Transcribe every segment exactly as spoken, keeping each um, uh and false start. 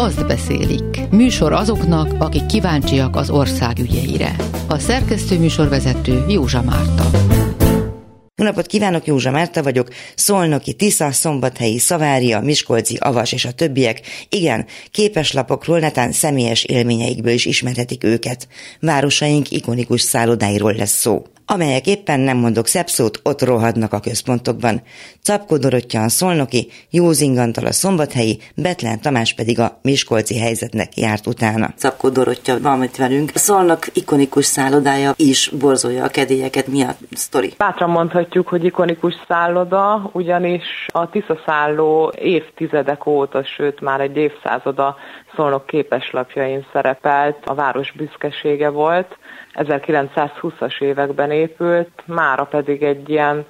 Azt beszélik. Műsor azoknak, akik kíváncsiak az ország ügyeire. A szerkesztő műsorvezető Józsa Márta. Jó napot kívánok, Józsa Márta vagyok, szolnoki Tisza, szombathelyi Savaria, miskolci Avas és a többiek, igen, képeslapokról, netán személyes élményeikből is ismerhetik őket. Városaink ikonikus szállodáiról lesz szó, amelyek éppen, nem mondok szebb szót, ott rohadnak a központokban. Czapkó Dorottya a szolnoki, Józing Antal a szombathelyi, Bethlen Tamás pedig a miskolci helyzetnek járt utána. Czapkó Dorottya van itt velünk. A Szolnok ikonikus szállodája is borzolja a kedélyeket. Mi a sztori? Bátran mondhatjuk, hogy ikonikus szálloda, ugyanis a Tiszaszálló évtizedek óta, sőt már egy évszázada Szolnok képeslapjain szerepelt, a város büszkesége volt. ezerkilencszázhúszas években épült, mára pedig egy ilyen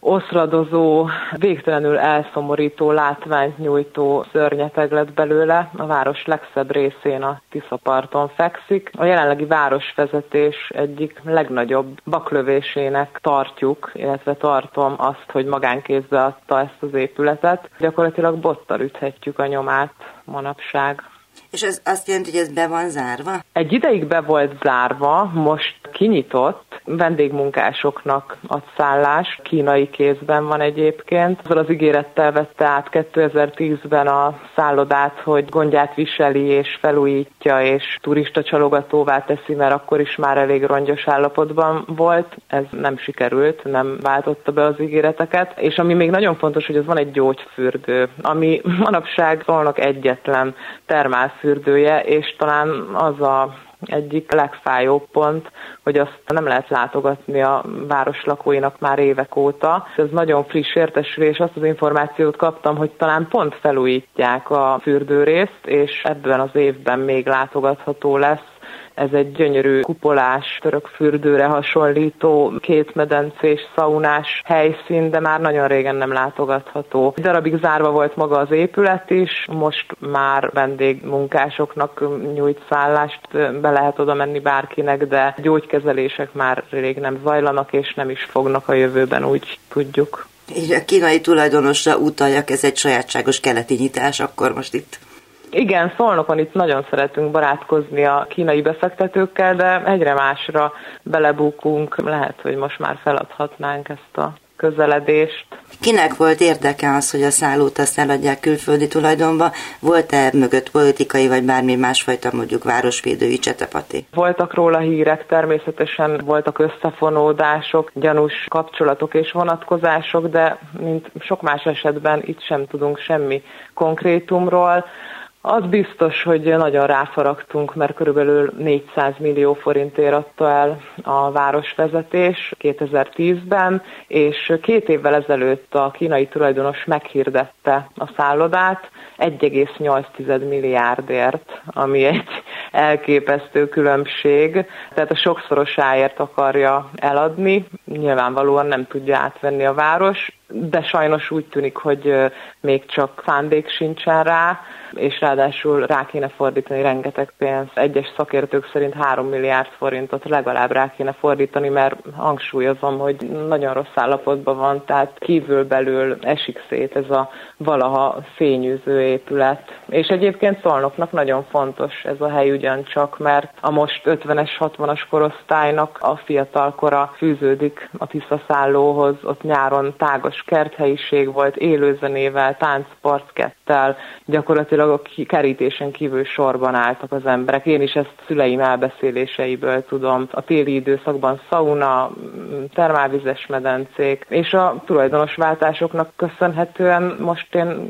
oszladozó, végtelenül elszomorító látványt nyújtó szörnyeteg lett belőle. A város legszebb részén, a Tiszaparton fekszik. A jelenlegi városvezetés egyik legnagyobb baklövésének tartjuk, illetve tartom azt, hogy magánkézbe adta ezt az épületet. Gyakorlatilag bottal üthetjük a nyomát manapság. És ez azt jelenti, hogy ez be van zárva? Egy ideig be volt zárva, most kinyitott, vendégmunkásoknak ad szállást, kínai kézben van egyébként. Azzal az ígérettel vette át kétezer-tízben a szállodát, hogy gondját viseli és felújítja, és turista csalogatóvá teszi, mert akkor is már elég rongyos állapotban volt. Ez nem sikerült, nem váltotta be az ígéreteket. És ami még nagyon fontos, hogy az van egy gyógyfürdő, ami manapság vannak egyetlen termálfürdő, és talán az a egyik legfájóbb pont, hogy azt nem lehet látogatni a város lakóinak már évek óta. Ez nagyon friss értesülés, és azt az információt kaptam, hogy talán pont felújítják a fürdőrészt, és ebben az évben még látogatható lesz. Ez egy gyönyörű kupolás, török fürdőre hasonlító, két medencés, szaunás helyszín, de már nagyon régen nem látogatható. Egy darabig zárva volt maga az épület is, most már vendégmunkásoknak nyújt szállást, be lehet oda menni bárkinek, de gyógykezelések már rég nem zajlanak, és nem is fognak a jövőben, úgy tudjuk. És a kínai tulajdonosra utaljak, ez egy sajátságos keleti nyitás, akkor most itt... Igen, Szolnokon itt nagyon szeretünk barátkozni a kínai befektetőkkel, de egyre másra belebukunk. Lehet, hogy most már feladhatnánk ezt a közeledést. Kinek volt érdeke az, hogy a szállót azt eladják külföldi tulajdonba? Volt-e mögött politikai vagy bármi másfajta, mondjuk városvédői csetepati? Voltak róla hírek, természetesen voltak összefonódások, gyanús kapcsolatok és vonatkozások, de mint sok más esetben itt sem tudunk semmi konkrétumról. Az biztos, hogy nagyon ráfaragtunk, mert körülbelül négyszáz millió forintért adta el a városvezetés kétezer-tízben, és két évvel ezelőtt a kínai tulajdonos meghirdette a szállodát egy egész nyolc milliárdért, ami egy elképesztő különbség, tehát a sokszorosáért akarja eladni, nyilvánvalóan nem tudja átvenni a város, de sajnos úgy tűnik, hogy még csak szándék sincsen rá, és ráadásul rá kéne fordítani rengeteg pénzt. Egyes szakértők szerint három milliárd forintot legalább rá kéne fordítani, mert hangsúlyozom, hogy nagyon rossz állapotban van, tehát kívülbelül esik szét ez a valaha fényűző épület. És egyébként Szolnoknak nagyon fontos ez a hely ugyancsak, mert a most ötvenes, hatvanas korosztálynak a fiatalkora fűződik a Tiszaszállóhoz, ott nyáron tágos kerthelyiség volt, élőzenével, táncparckettel, gyakorlatilag a kerítésen kívül sorban álltak az emberek. Én is ezt szüleim elbeszéléseiből tudom. A téli időszakban szauna, termálvizes medencék, és a tulajdonosváltásoknak köszönhetően most én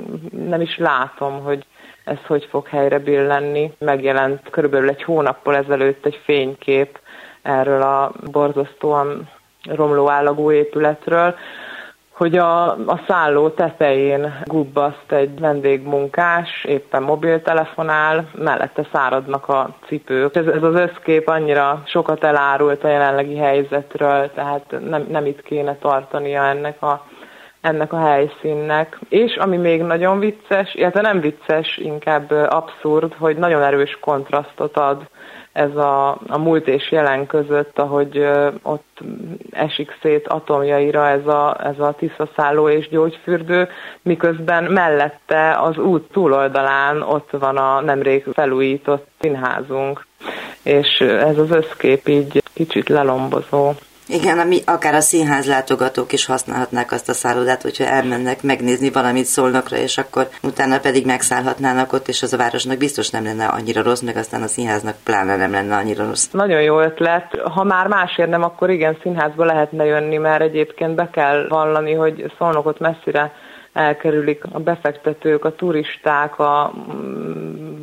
nem is látom, hogy ez hogy fog helyre billenni. Megjelent körülbelül egy hónappal ezelőtt egy fénykép erről a borzasztóan romló állagú épületről, hogy a, a szálló tetején gubbaszt egy vendégmunkás, éppen mobiltelefonál, mellette száradnak a cipők. Ez, ez az összkép annyira sokat elárult a jelenlegi helyzetről, tehát nem, nem itt kéne tartania ennek a, ennek a helyszínnek. És ami még nagyon vicces, illetve nem vicces, inkább abszurd, hogy nagyon erős kontrasztot ad ez a, a múlt és jelen között, ahogy ott esik szét atomjaira ez a, ez a Tiszaszálló és gyógyfürdő, miközben mellette az út túloldalán ott van a nemrég felújított színházunk, és ez az összkép így kicsit lelombozó. Igen, ami akár a színház látogatók is használhatnák azt a szállodát, hogyha elmennek megnézni valamit Szolnokra, és akkor utána pedig megszállhatnának ott, és az a városnak biztos nem lenne annyira rossz, meg aztán a színháznak pláne nem lenne annyira rossz. Nagyon jó ötlet. Ha már másért nem, akkor igen, színházba lehetne jönni, mert egyébként be kell vallani, hogy Szolnokot messzire elkerülik a befektetők, a turisták, a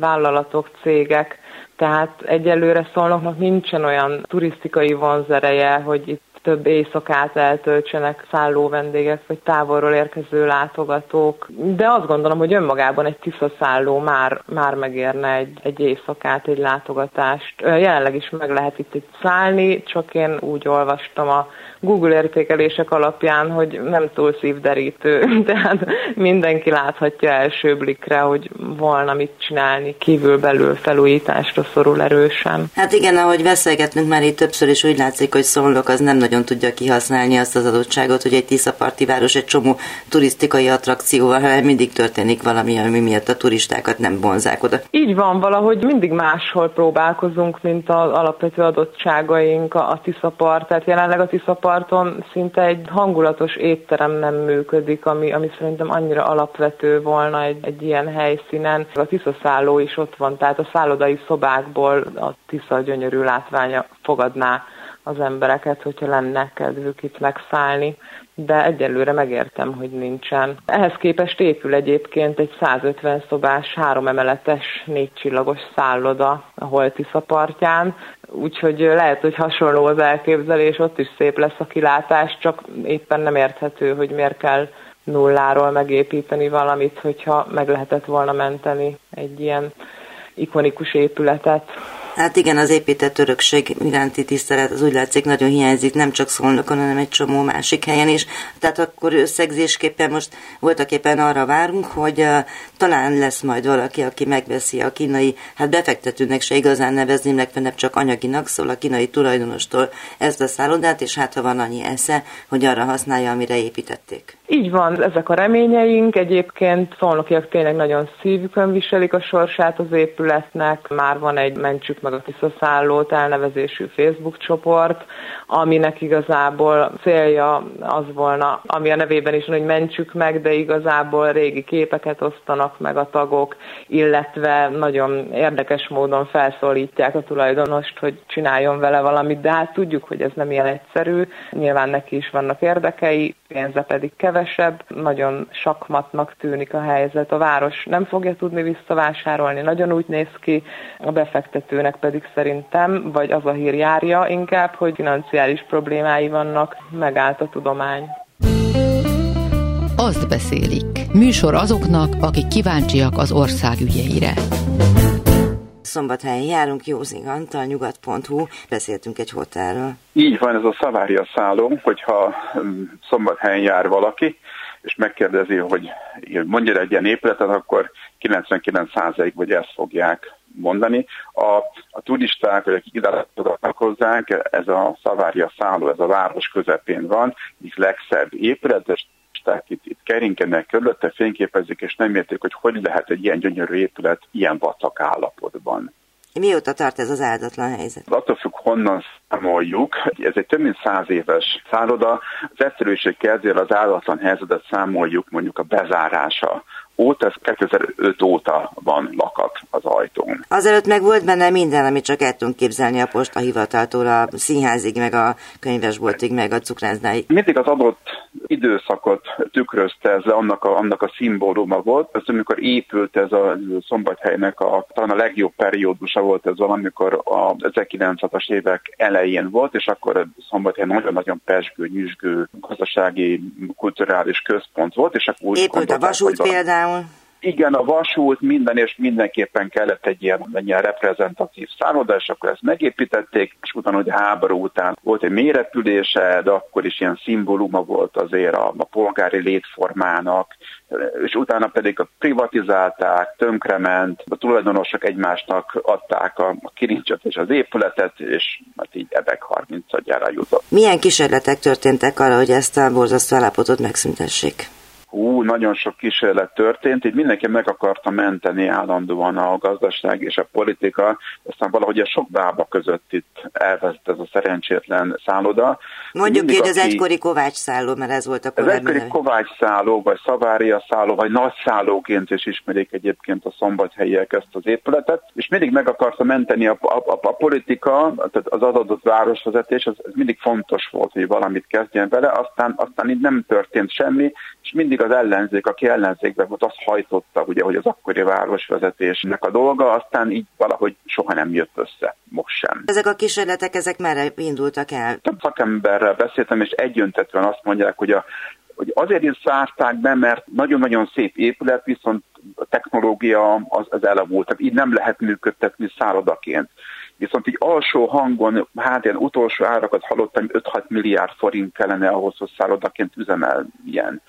vállalatok, cégek. Tehát egyelőre Szolnoknak nincsen olyan turisztikai vonzereje, hogy itt több éjszakát eltöltsenek szálló vendégek, vagy távolról érkező látogatók. De azt gondolom, hogy önmagában egy Tiszaszálló már, már megérne egy, egy éjszakát, egy látogatást. Jelenleg is meg lehet itt, itt szállni, csak én úgy olvastam a Google értékelések alapján, hogy nem túl szívderítő. Tehát mindenki láthatja első blikre, hogy volna mit csinálni, kívülbelül felújításra szorul erősen. Hát igen, ahogy beszélgetünk már itt többször is, úgy látszik, hogy Szolnok az nem nagyon tudja kihasználni azt az adottságot, hogy egy tiszaparti város egy csomó turisztikai attrakcióval, hanem mindig történik valami, ami miatt a turistákat nem vonzák oda. Így van, valahogy mindig máshol próbálkozunk, mint az alapvető adottságaink a Tiszapart. Tehát jelenleg a Tiszaparton szinte egy hangulatos étterem nem működik, ami, ami szerintem annyira alapvető volna egy, egy ilyen helyszínen. A Tiszaszálló is ott van, tehát a szállodai szobákból a Tisza gyönyörű látványa fogadná az embereket, hogyha lenne kedvük itt megszállni, de egyelőre megértem, hogy nincsen. Ehhez képest épül egyébként egy százötven szobás, három emeletes, négy csillagos szálloda a Holtisza partján, úgyhogy lehet, hogy hasonló az elképzelés, ott is szép lesz a kilátás, csak éppen nem érthető, hogy miért kell nulláról megépíteni valamit, hogyha meg lehetett volna menteni egy ilyen ikonikus épületet. Hát igen, az épített örökség iránti tisztelet az úgy látszik nagyon hiányzik, nem csak Szolnokon, hanem egy csomó másik helyen is. Tehát akkor összegzésképpen most voltaképpen arra várunk, hogy uh, talán lesz majd valaki, aki megveszi a kínai, hát befektetőnek se igazán nevezném, legfeljebb csak anyaginak, szól a kínai tulajdonostól ezt a szállodát, és hát ha van annyi esze, hogy arra használja, amire építették. Így van, ezek a reményeink. Egyébként szolnokiak tényleg nagyon szívükön viselik a sorsát az épületnek. Már van egy Mentsük meg a Tiszaszállót elnevezésű Facebook csoport, aminek igazából célja az volna, ami a nevében is van, hogy mentsük meg, de igazából régi képeket osztanak meg a tagok, illetve nagyon érdekes módon felszólítják a tulajdonost, hogy csináljon vele valamit, de hát tudjuk, hogy ez nem ilyen egyszerű. Nyilván neki is vannak érdekei, pénze pedig kevesebb, nagyon sakmatnak tűnik a helyzet. A város nem fogja tudni visszavásárolni, nagyon úgy néz ki, a befektetőnek pedig szerintem, vagy az a hír járja inkább, hogy financiális problémái vannak, megállt a tudomány. Azt beszélik. Műsor azoknak, akik kíváncsiak az ország ügyeire. Szombathelyen járunk, Józing Antal, nyugat pont hu, beszéltünk egy hotelről. Így van, ez a Savaria szálló, hogyha Szombathelyen jár valaki, és megkérdezi, hogy mondja egy ilyen épületet, akkor kilencvenkilenc százalék vagy ezt fogják mondani. A, a turisták, vagy akik ide látogatnak hozzánk, ez a Savaria szálló, ez a város közepén van, így legszebb épület, és tehát itt, itt keringenek körülötte, fényképezik, és nem értik, hogy hogy lehet egy ilyen gyönyörű épület ilyen vacak állapotban. Mióta tart ez az áldatlan helyzet? Attól függ, honnan számoljuk. Ez egy több mint száz éves szálloda. Az egyszerűség kedvéért az áldatlan helyzetet számoljuk mondjuk a bezárása óta, ez kétezer-öt óta van lakat az ajtón. Azelőtt meg volt benne minden, amit csak el tudunk képzelni a postahivataltól, a színházig, meg a könyvesboltig, meg a cukrászdáig. Mindig az adott időszakot tükrözte, ez annak a, annak a szimbóluma volt. Ez, amikor épült ez a Szombathelynek a, talán a legjobb periódusa volt ez valamikor a ezerkilencszázas évek elején volt, és akkor Szombathelyen nagyon-nagyon pesgő, nyüzsgő gazdasági, kulturális központ volt, és akkor úgy épült a vasút például. igen, a vasút minden és mindenképpen kellett egy ilyen, egy ilyen reprezentatív szálloda, és akkor ezt megépítették, és utána, hogy háború után volt egy mélyrepülése, de akkor is ilyen szimbóluma volt azért a, a polgári létformának, és utána pedig a privatizálták, tönkrement, a tulajdonosok egymásnak adták a, a kilincset és az épületet, és hát így ebek harmincadjára jutott. Milyen kísérletek történtek arra, hogy ezt a borzasztó állapotot megszüntessék? Hú, nagyon sok kísérlet történt, így mindenki meg akarta menteni állandóan a gazdaság és a politika, aztán valahogy a sok bába között itt elveszett ez a szerencsétlen szálloda. Mondjuk így, hogy az aki... egykori Kovács szálló, mert ez volt a korábbi. Ez egykori neve. Kovács szálló, vagy Savaria szálló, vagy nagy szállóként is ismerik egyébként a szombathelyiek ezt az épületet, és mindig meg akarta menteni a, a, a, a politika, tehát az adott városvezetés, az, ez mindig fontos volt, hogy valamit kezdjen vele, aztán, aztán így nem történt semmi, és mindig az ellenzék, aki ellenzékben volt, azt hajtotta, ugye, hogy az akkori városvezetésnek a dolga, aztán így valahogy soha nem jött össze, most sem. Ezek a kísérletek, ezek már indultak el? Több szakemberrel beszéltem, és egyöntetően azt mondják, hogy, a, hogy azért is zárták be, mert nagyon-nagyon szép épület, viszont a technológia az, az elavult, így nem lehet működtetni szállodaként. Viszont így alsó hangon, hát ilyen utolsó árakat hallottam, öt-hat milliárd forint kellene ahhoz, hogy szállodaként üzemeljen.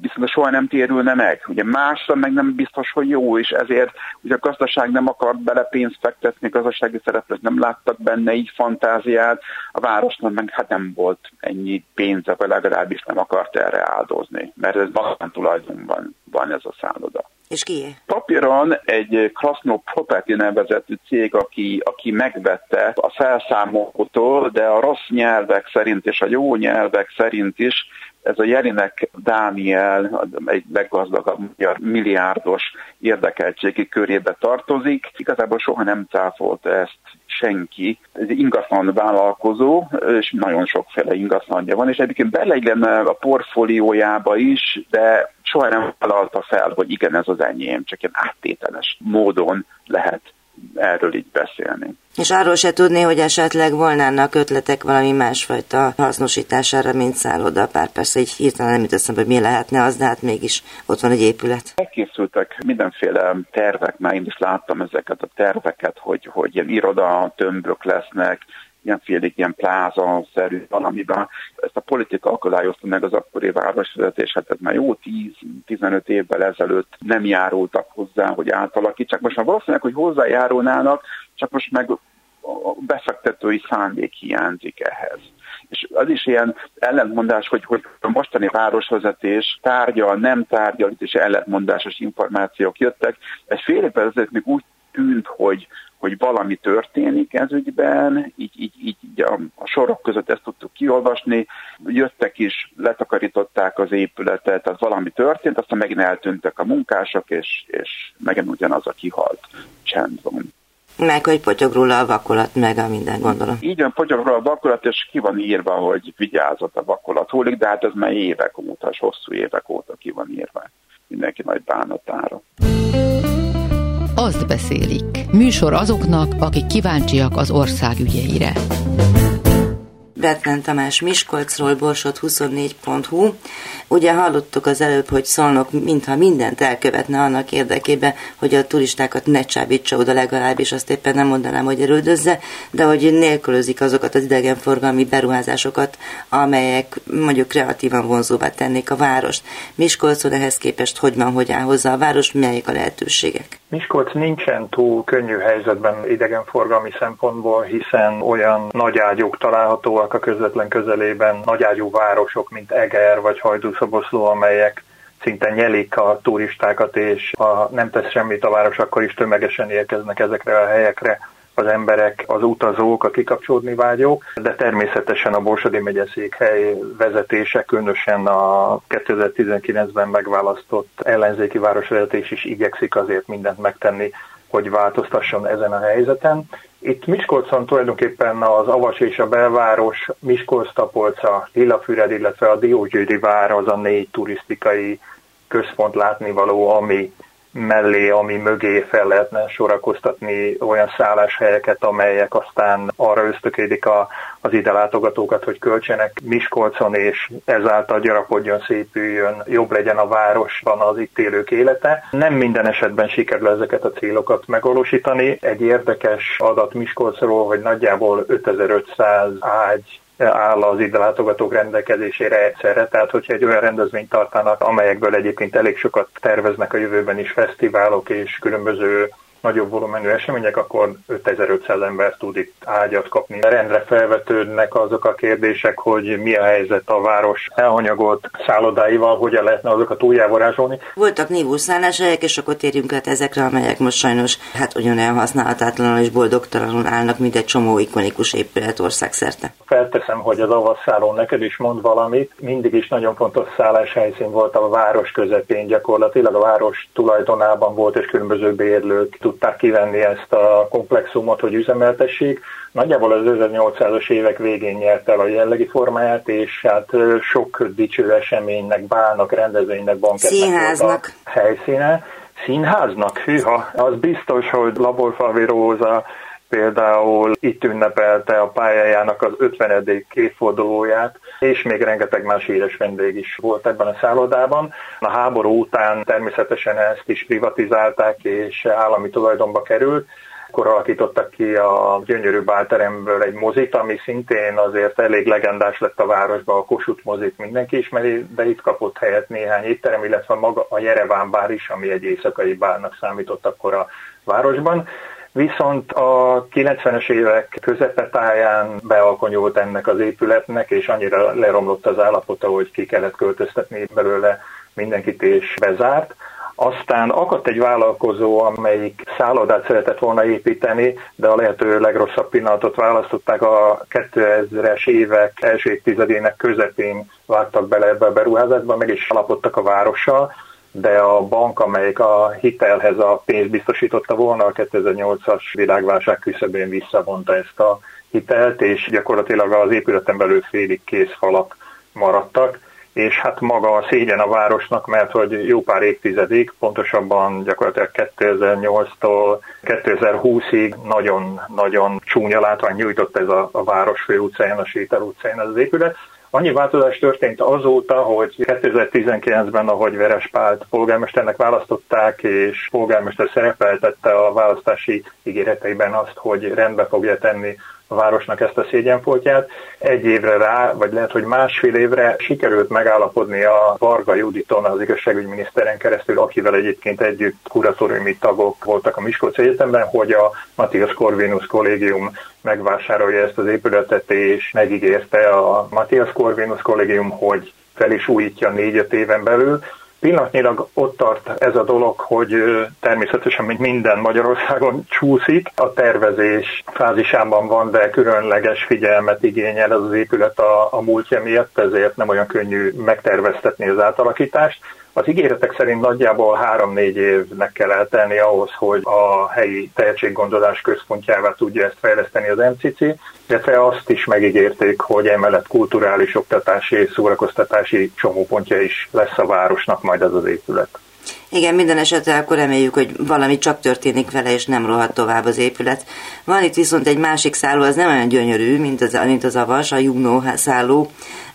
Viszont soha nem térülne meg. Ugye másra meg nem biztos, hogy jó, és ezért ugye a gazdaság nem akart bele pénzt fektetni, a gazdasági szereplők nem láttak benne így fantáziát, a városnak meg hát nem volt ennyi pénze, vagy legalábbis nem akart erre áldozni, mert ez magántulajdonban van ez a szálloda. És ki? Papíron egy Krasno Property nevezetű cég, aki, aki megvette a felszámolótól, de a rossz nyelvek szerint és a jó nyelvek szerint is ez a Jellinek Dániel egy leggazdagabb milliárdos érdekeltségi körébe tartozik. Igazából soha nem cáfolta ezt senki. Ez egy ingatlan vállalkozó, és nagyon sokféle ingatlanja van, és egyébként beleillen a portfóliójába is, de soha nem vállalta fel, hogy igen, ez az enyém, csak ilyen áttételes módon lehet erről így beszélni. És arról se tudni, hogy esetleg volnának ötletek valami másfajta hasznosítására, mint szálloda, pár persze így hirtelen nem jut eszembe, hogy mi lehetne az, de hát mégis ott van egy épület. Elkészültek mindenféle tervek, már én is láttam ezeket a terveket, hogy, hogy ilyen iroda tömbök lesznek, ilyenfélig ilyen pláza-szerű valamiben. Ezt a politika akadályozta meg az akkori városvezetés, hát ez már jó tíz-tizenöt évvel ezelőtt nem járultak hozzá, hogy átalakítsák. Most már valószínűleg, hogy hozzájárulnának, csak most meg a befektetői szándék hiányzik ehhez. És az is ilyen ellentmondás, hogy, hogy a mostani városvezetés tárgyal, nem tárgyal, itt is ellentmondásos információk jöttek. Egy fél évvel ezelőtt még úgy tűnt, hogy hogy valami történik ez ügyben, így, így, így a, a sorok között ezt tudtuk kiolvasni, jöttek is, letakarították az épületet, az valami történt, aztán megint eltűntek a munkások, és, és megint ugyanaz a kihalt csend van. Meg, hogy potyog róla a vakolat, meg a minden, gondolom. Így van, potyog róla a vakolat, és ki van írva, hogy vigyázat, a vakolat hullik, de hát ez már évek óta, és hosszú évek óta ki van írva mindenki nagy bánatára. Azt beszélik. Műsor azoknak, akik kíváncsiak az ország ügyeire. Bethlen Tamás Miskolcról, borsod huszonnégy pont hu. Ugye hallottuk az előbb, hogy Szolnok mintha mindent elkövetne annak érdekében, hogy a turistákat ne csábítsa oda, legalábbis azt éppen nem mondanám, hogy erődözze, de hogy nélkülözik azokat az idegenforgalmi beruházásokat, amelyek mondjuk kreatívan vonzóvá tennék a várost. Miskolcon ehhez képest hogy van, hogy áll hozzá a város, melyik a lehetőségek? Miskolc nincsen túl könnyű helyzetben idegenforgalmi szempontból, hiszen olyan nagy ágyúk találhatóak a közvetlen közelében, nagyágyú városok, mint Eger vagy Hajdúszoboszló, amelyek szinte nyelik a turistákat, és ha nem tesz semmit a város, akkor is tömegesen érkeznek ezekre a helyekre az emberek, az utazók, a kikapcsolódni vágyók, de természetesen a borsodi megyeszékhely vezetése, különösen a kétezer-tizenkilencben megválasztott ellenzéki városvezetés is igyekszik azért mindent megtenni, hogy változtasson ezen a helyzeten. Itt Miskolcon tulajdonképpen az Avas és a belváros, Miskolctapolca, Lilafüred, illetve a Diógyőri Vár az a négy turisztikai központ látnivaló, ami mellé, ami mögé fel lehetne sorakoztatni olyan szálláshelyeket, amelyek aztán arra ösztökélik a az ide látogatókat, hogy költsenek Miskolcon, és ezáltal gyarapodjon, szépüljön, jobb legyen a városban az itt élők élete. Nem minden esetben sikerül ezeket a célokat megvalósítani. Egy érdekes adat Miskolcról, hogy nagyjából ötezer-ötszáz ágy áll az ide látogatók rendelkezésére egyszerre, tehát hogyha egy olyan rendezvényt tartanak, amelyekből egyébként elég sokat terveznek a jövőben is, fesztiválok és különböző nagyobb volumenű események, akkor ötezer-ötszáz ember tud itt ágyat kapni. Rendre felvetődnek azok a kérdések, hogy mi a helyzet a város elhanyagolt szállodáival, hogyan lehetne azokat újjávarázsolni. Voltak nívószálláshelyek, és akkor térjünk át ezekre, amelyek most sajnos hát ugyanolyan használhatatlanul és boldogtalanul állnak, mint egy csomó ikonikus épület országszerte. Felteszem, hogy az Avas Szálló neked is mond valamit. Mindig is nagyon fontos szálláshelyszín volt a város közepén, gyakorlatilag a város tulajdonában volt, és különböző bérlők tudták kivenni ezt a komplexumot, hogy üzemeltessék. Nagyjából az ezernyolcszázas évek végén nyert el a jellegi formáját, és hát sok dicső eseménynek, bálnak, rendezvénynek, bankettnek színháznak volt a helyszíne. Színháznak? Hűha! Az biztos, hogy Laborfalvi Rózsa például itt ünnepelte a pályájának az ötvenedik évfordulóját, és még rengeteg más híres vendég is volt ebben a szállodában. A háború után természetesen ezt is privatizálták, és állami tulajdonba került. Akkor alakítottak ki a gyönyörű bálteremből egy mozit, ami szintén azért elég legendás lett a városban, a Kossuth mozit mindenki ismeri, de itt kapott helyet néhány étterem, illetve maga a Jereván bár is, ami egy éjszakai bárnak számított akkor a városban. Viszont a kilencvenes évek közepetáján bealkonyult ennek az épületnek, és annyira leromlott az állapota, hogy ki kellett költöztetni belőle mindenkit, és bezárt. Aztán akadt egy vállalkozó, amelyik szállodát szeretett volna építeni, de a lehető legrosszabb pillanatot választották, a kétezres évek első évtizedének közepén vágtak bele ebbe a beruházásba, meg is állapodtak a várossal, de a bank, amelyik a hitelhez a pénzt biztosította volna, a kétezer-nyolcas világválság küszöbén visszavonta ezt a hitelt, és gyakorlatilag az épületen belül félig kész falak maradtak, és hát maga a szégyen a városnak, mert hogy jó pár évtizedig, pontosabban gyakorlatilag kétezer-nyolctól kétezer-húszig nagyon-nagyon csúnya látvány nyújtott ez a, a város fő utcáján, a Sétál utcáján ez az épület. Annyi változás történt azóta, hogy kétezer-tizenkilencben, ahogy Veres Pált polgármesternek választották, és polgármester szerepeltette a választási ígéreteiben azt, hogy rendbe fogja tenni a városnak ezt a szégyenfoltját. Egy évre rá, vagy lehet, hogy másfél évre sikerült megállapodni a Varga Juditon, az igazságügyminiszteren keresztül, akivel egyébként együtt kuratóriumi tagok voltak a Miskolci Egyetemben, hogy a Mathias Corvinus Collegium megvásárolja ezt az épületet, és megígérte a Mathias Corvinus Collegium, hogy fel is újítja négy-öt éven belül. Pillanatnyilag ott tart ez a dolog, hogy természetesen, mint minden Magyarországon, csúszik. A tervezés fázisában van, de különleges figyelmet igényel ez az épület a, a múltja miatt, ezért nem olyan könnyű megterveztetni az átalakítást. Az ígéretek szerint nagyjából három-négy évnek kell eltenni ahhoz, hogy a helyi tehetséggondozás központjává tudja ezt fejleszteni az em cé cé, illetve azt is megígérték, hogy emellett kulturális, oktatási és szórakoztatási csomópontja is lesz a városnak majd az az épület. Igen, minden esetre akkor reméljük, hogy valami csak történik vele, és nem rohadt tovább az épület. Van itt viszont egy másik szálló, az nem olyan gyönyörű, mint az, mint az Avas, a Juno szálló.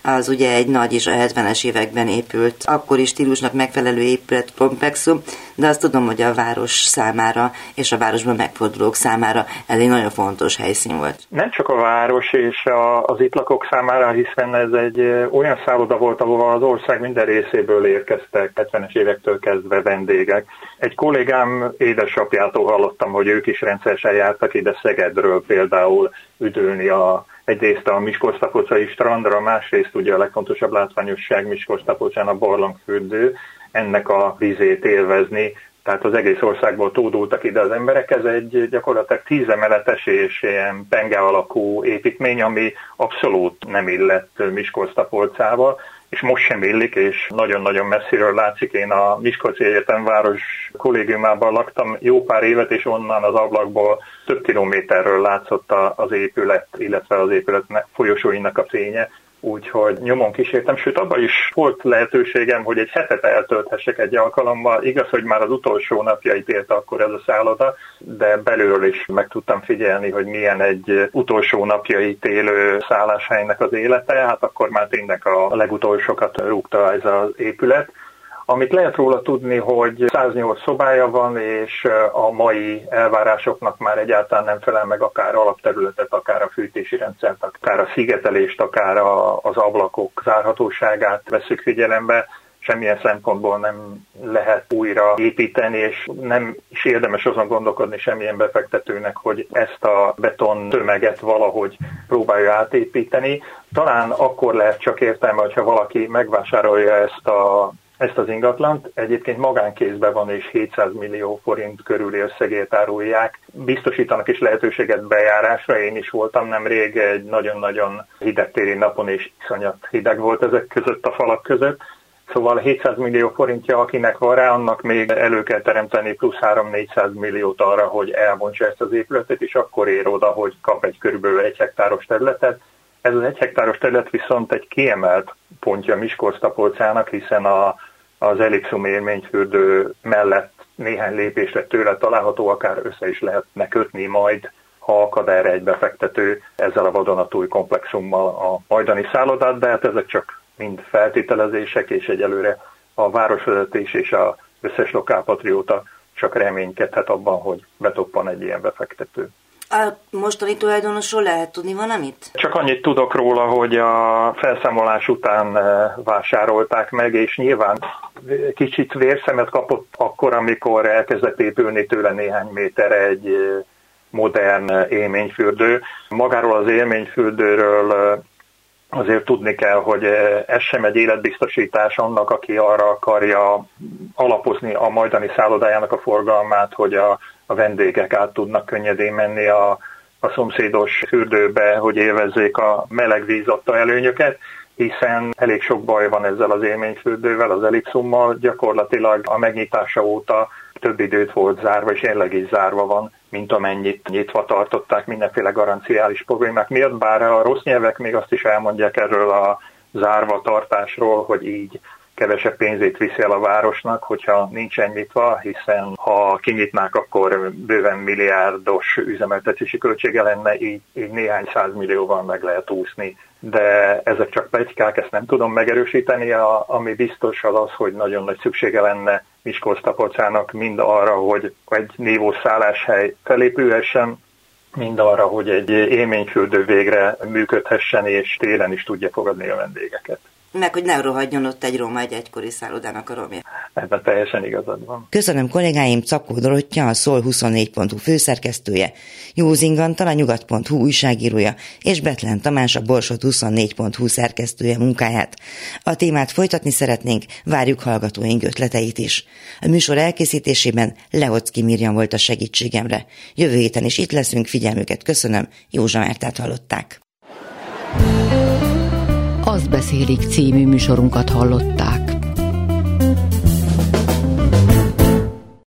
Az ugye egy nagy és a hetvenes években épült, akkori stílusnak megfelelő épületkomplexum, de azt tudom, hogy a város számára és a városban megfordulók számára ez egy nagyon fontos helyszín volt. Nem csak a város és a, az itt lakók számára, hiszen ez egy olyan szálloda volt, ahol az ország minden részéből érkeztek hetvenes évektől kezdve vendégek. Egy kollégám édesapjától hallottam, hogy ők is rendszeresen jártak ide Szegedről például üdülni a egyrészt a Miskolctapolcai strandra, másrészt ugye a legfontosabb látványosság Miskolctapolcán a barlangfürdő, ennek a vizét élvezni, tehát az egész országból tódultak ide az emberek. Ez egy gyakorlatilag tízemeletes és ilyen penge alakú építmény, ami abszolút nem illett Miskolctapolcával, és most sem illik, és nagyon-nagyon messziről látszik. Én a Miskolci Egyetem város kollégiumában laktam jó pár évet, és onnan az ablakból több kilométerről látszott az épület, illetve az épület folyosóinak a fénye. úgyhogy nyomon kísértem, sőt abban is volt lehetőségem, hogy egy hetet eltölthessek egy alkalommal. Igaz, hogy már az utolsó napjait élte akkor ez a szálloda, de belülről is meg tudtam figyelni, hogy milyen egy utolsó napjait élő szálláshelynek az élete, hát akkor már tényleg a legutolsókat rúgta ez az épület. Amit lehet róla tudni, hogy száznyolc szobája van, és a mai elvárásoknak már egyáltalán nem felel meg akár alapterületet, akár a fűtési rendszert, akár a szigetelést, akár a, az ablakok zárhatóságát veszük figyelembe. Semmilyen szempontból nem lehet újra építeni, és nem is érdemes azon gondolkodni semmilyen befektetőnek, hogy ezt a beton tömeget valahogy próbálja átépíteni. Talán akkor lehet csak értelme, hogyha valaki megvásárolja ezt a Ezt az ingatlant, egyébként magánkézben van, és hétszáz millió forint körüli összegért árulják. Biztosítanak is lehetőséget bejárásra, én is voltam nemrég egy nagyon-nagyon hideg téli napon, és iszonyat hideg volt ezek között a falak között. Szóval hétszáz millió forintja, akinek van rá, annak még elő kell teremteni plusz háromszáz-négyszáz milliót arra, hogy elbontsa ezt az épületet, és akkor ér oda, hogy kap egy körülbelül egy hektáros területet. Ez az egy hektáros terület viszont egy kiemelt pontja Miskolctapolcának, hiszen a, az Elixum élményfürdő mellett néhány lépésre tőle található, akár össze is lehetne kötni majd, ha akad erre egy befektető ezzel a vadonatúj komplexummal a majdani szállodát, de hát ezek csak mind feltételezések, és egyelőre a városvezetés és az összes lokálpatrióta csak reménykedhet abban, hogy betoppan egy ilyen befektető. A mostani tulajdonosról lehet tudni valamit? Csak annyit tudok róla, hogy a felszámolás után vásárolták meg, és nyilván kicsit vérszemet kapott akkor, amikor elkezdett épülni tőle néhány méterre egy modern élményfürdő. Magáról az élményfürdőről azért tudni kell, hogy ez sem egy életbiztosítás annak, aki arra akarja alapozni a majdani szállodájának a forgalmát, hogy a, a vendégek át tudnak könnyedén menni a, a szomszédos fürdőbe, hogy élvezzék a meleg víz adta előnyöket, hiszen elég sok baj van ezzel az élményfürdővel, az Elixummal, gyakorlatilag a megnyitása óta több időt volt zárva, és jelenleg is zárva van, mint amennyit nyitva tartották mindenféle garanciális problémák miatt, bár a rossz nyelvek még azt is elmondják erről a zárva tartásról, hogy így kevesebb pénzét viszi el a városnak, hogyha nincsen nyitva, hiszen ha kinyitnák, akkor bőven milliárdos üzemeltetési költsége lenne, így, így néhány százmillióval meg lehet úszni. De ezek csak pletykák, ezt nem tudom megerősíteni, a, ami biztos az az, hogy nagyon nagy szüksége lenne Miskolctapolcának mind arra, hogy egy nívós szálláshely felépülhessen, mind arra, hogy egy élményfürdő végre működhessen, és télen is tudja fogadni a vendégeket. Meg, hogy ne rohadjon ott egy Róma egy egykori szállodának a romja. Ebben teljesen igazad van. Köszönöm kollégáim, Czapkó Dorottya, a Szol huszonnégy pont hu főszerkesztője, Józing Antal, a nyugat pont hu újságírója, és Bethlen Tamás, a Borsod huszonnégy pont hu szerkesztője munkáját. A témát folytatni szeretnénk, várjuk hallgatóink ötleteit is. A műsor elkészítésében Leocki Mirjam volt a segítségemre. Jövő héten is itt leszünk, figyelmüket köszönöm, Józsa Mártát hallották. Azt beszélik című műsorunkat hallották.